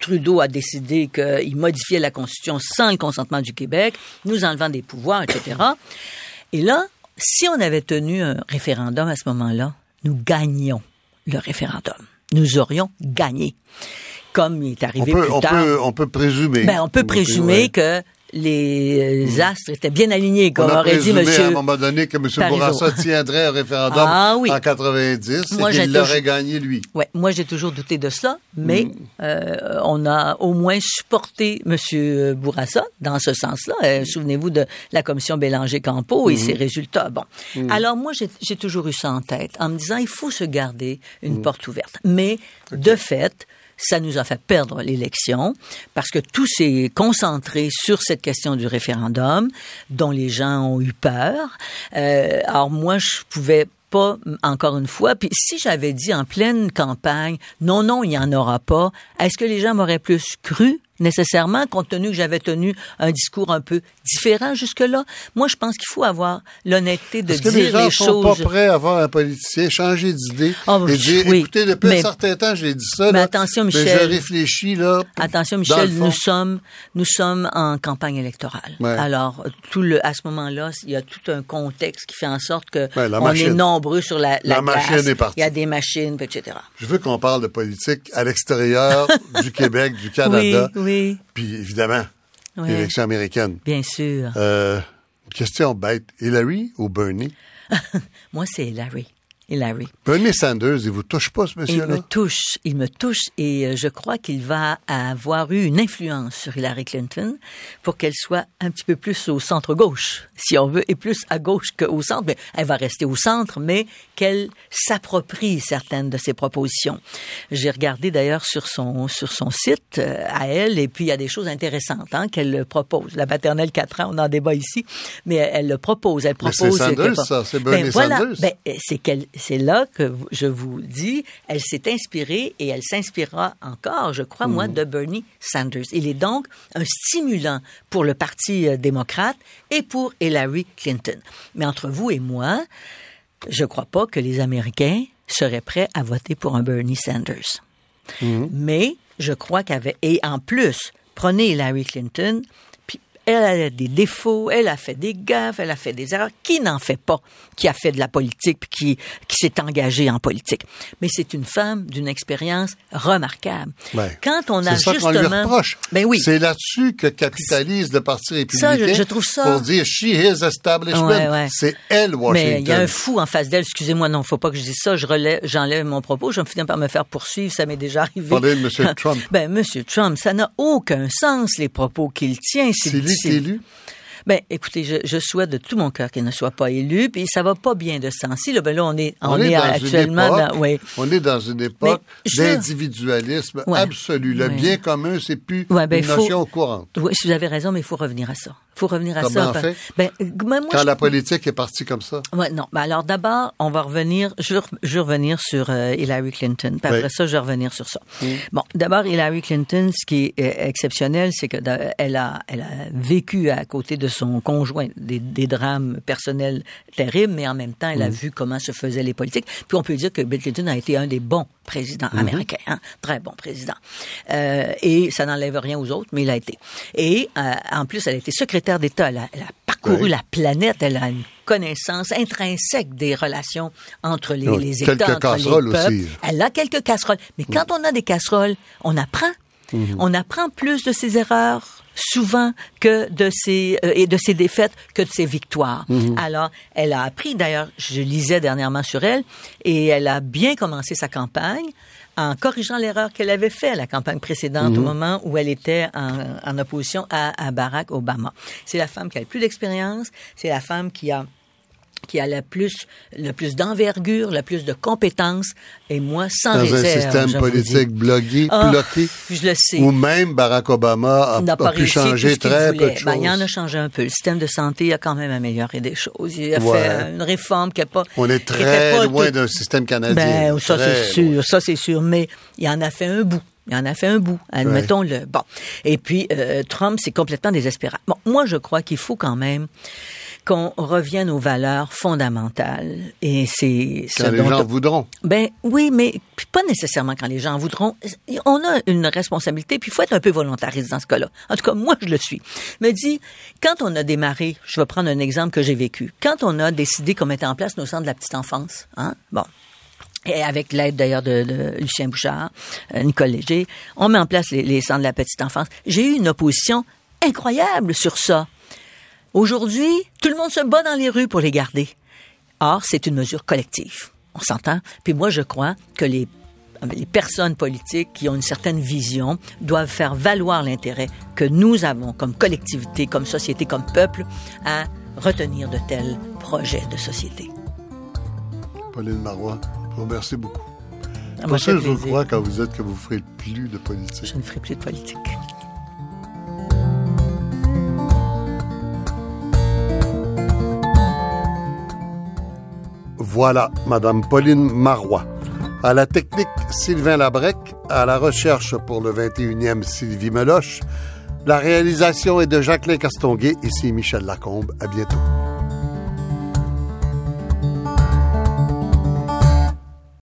Trudeau a décidé qu'il modifiait la Constitution sans le consentement du Québec, nous enlevant des pouvoirs, etc. Et là, si on avait tenu un référendum à ce moment-là, nous gagnions le référendum. Nous aurions gagné, comme il est arrivé plus tard. On peut présumer. On peut présumer que les astres étaient bien alignés, comme aurait dit M. à un moment donné que M. Bourassa tiendrait un référendum en 90 et qu'il l'aurait gagné, lui. Oui, moi, j'ai toujours douté de cela, mais on a au moins supporté M. Bourassa dans ce sens-là. Souvenez-vous de la commission Bélanger-Campeau et ses résultats. Bon. Alors, moi, j'ai toujours eu ça en tête, en me disant, il faut se garder une porte ouverte. Mais, de fait... ça nous a fait perdre l'élection parce que tout s'est concentré sur cette question du référendum dont les gens ont eu peur. Alors moi, je pouvais pas, encore une fois, puis si j'avais dit en pleine campagne, non, il n'y en aura pas, est-ce que les gens m'auraient plus cru? Nécessairement, compte tenu que j'avais tenu un discours un peu différent jusque-là. Moi, je pense qu'il faut avoir l'honnêteté de dire les choses. Est-ce que les gens ne sont pas prêts à voir un politicien changer d'idée et dire, écoutez, depuis un certain temps, j'ai dit ça, mais là, attention, Michel, mais je réfléchis, là. Attention, Michel, nous sommes en campagne électorale. Ouais. Alors, à ce moment-là, il y a tout un contexte qui fait en sorte que on est nombreux sur la glace. Il y a des machines, etc. Je veux qu'on parle de politique à l'extérieur du Québec, du Canada. Oui. Puis, évidemment, l'élection américaine. Bien sûr. Question bête. Hillary ou Bernie? Moi, c'est Hillary. Bernie Sanders, il vous touche pas, ce monsieur-là? Il me touche et je crois qu'il va avoir eu une influence sur Hillary Clinton pour qu'elle soit un petit peu plus au centre-gauche, si on veut, et plus à gauche qu'au centre. Mais elle va rester au centre, mais qu'elle s'approprie certaines de ses propositions. J'ai regardé d'ailleurs sur son site à elle, et puis il y a des choses intéressantes qu'elle propose. La maternelle 4 ans, on en débat ici, mais elle le propose. Elle propose. Mais c'est Sanders, ça, c'est Bernie Sanders. C'est là que je vous dis, elle s'est inspirée et elle s'inspirera encore, je crois, moi, de Bernie Sanders. Il est donc un stimulant pour le Parti démocrate et pour Hillary Clinton. Mais entre vous et moi, je ne crois pas que les Américains seraient prêts à voter pour un Bernie Sanders. Mais je crois et en plus, prenez Hillary Clinton... Elle a des défauts, elle a fait des gaffes, elle a fait des erreurs. Qui n'en fait pas? Qui a fait de la politique puis qui s'est engagée en politique? Mais c'est une femme d'une expérience remarquable. Ouais. Quand on a justement... C'est ça qu'on lui reproche. Ben oui. C'est là-dessus que capitalise le Parti républicain je trouve ça... pour dire « she is establishment ». C'est elle, Washington. Mais il y a un fou en face d'elle. Excusez-moi, non, faut pas que je dise ça. J'enlève mon propos. Je vais finir par me faire poursuivre. Ça m'est déjà arrivé. Parlez de M. Trump. M. Trump, ça n'a aucun sens, les propos qu'il tient. C'est élu? Écoutez, je souhaite de tout mon cœur qu'il ne soit pas élu, puis ça va pas bien de ce sens-ci. Là, on est actuellement dans... Oui. On est dans une époque d'individualisme absolu. Le bien commun, c'est plus une notion courante. Oui, vous avez raison, mais il faut revenir à ça. Comment on fait? Quand la politique est partie comme ça? Alors d'abord, on va revenir, je vais revenir sur Hillary Clinton. Puis après ça, je vais revenir sur ça. Bon, d'abord, Hillary Clinton, ce qui est exceptionnel, c'est qu'elle a vécu à côté de son conjoint des drames personnels terribles, mais en même temps, elle a vu comment se faisaient les politiques. Puis on peut dire que Bill Clinton a été un des bons présidents américains, très bon président. Et ça n'enlève rien aux autres, mais il a été. Et en plus, elle a été secrétaire d'État. Elle a parcouru la planète. Elle a une connaissance intrinsèque des relations entre les États, entre les peuples. Aussi. Elle a quelques casseroles. Mais quand on a des casseroles, on apprend. On apprend plus de ses erreurs souvent que de ses défaites que de ses victoires. Alors, elle a appris. D'ailleurs, je lisais dernièrement sur elle et elle a bien commencé sa campagne en corrigeant l'erreur qu'elle avait faite à la campagne précédente au moment où elle était en opposition à Barack Obama. C'est la femme qui a le plus d'expérience, c'est la femme qui a le plus d'envergure, le plus de compétences, et moi, sans réserve. Dans un système politique bloqué. Je le sais. Ou même Barack Obama a pu changer très peu de choses. Il y en a changé un peu. Le système de santé a quand même amélioré des choses. Il a fait une réforme qui n'a pas... On est très loin d'un système canadien. Ça c'est sûr. Mais il en a fait un bout. Admettons-le. Bon. Et puis, Trump, c'est complètement désespérant. Bon, moi, je crois qu'il faut quand même qu'on revienne aux valeurs fondamentales. Et c'est quand les gens voudront. Oui, mais pas nécessairement quand les gens voudront. On a une responsabilité, puis il faut être un peu volontariste dans ce cas-là. En tout cas, moi, je le suis. Me dis, quand on a démarré, je vais prendre un exemple que j'ai vécu, quand on a décidé qu'on mettait en place nos centres de la petite enfance, et avec l'aide d'ailleurs de Lucien Bouchard, Nicole Léger, on met en place les centres de la petite enfance. J'ai eu une opposition incroyable sur ça. Aujourd'hui, tout le monde se bat dans les rues pour les garder. Or, c'est une mesure collective. On s'entend? Puis moi, je crois que les personnes politiques qui ont une certaine vision doivent faire valoir l'intérêt que nous avons comme collectivité, comme société, comme peuple à retenir de tels projets de société. Pauline Marois, je vous remercie beaucoup. Pour ça, je vous crois quand vous dites que vous ne ferez plus de politique. Je ne ferai plus de politique. Voilà, Mme Pauline Marois. À la technique, Sylvain Labrec. À la recherche pour le 21e, Sylvie Meloche. La réalisation est de Jacqueline Castonguay. Ici Michel Lacombe. À bientôt.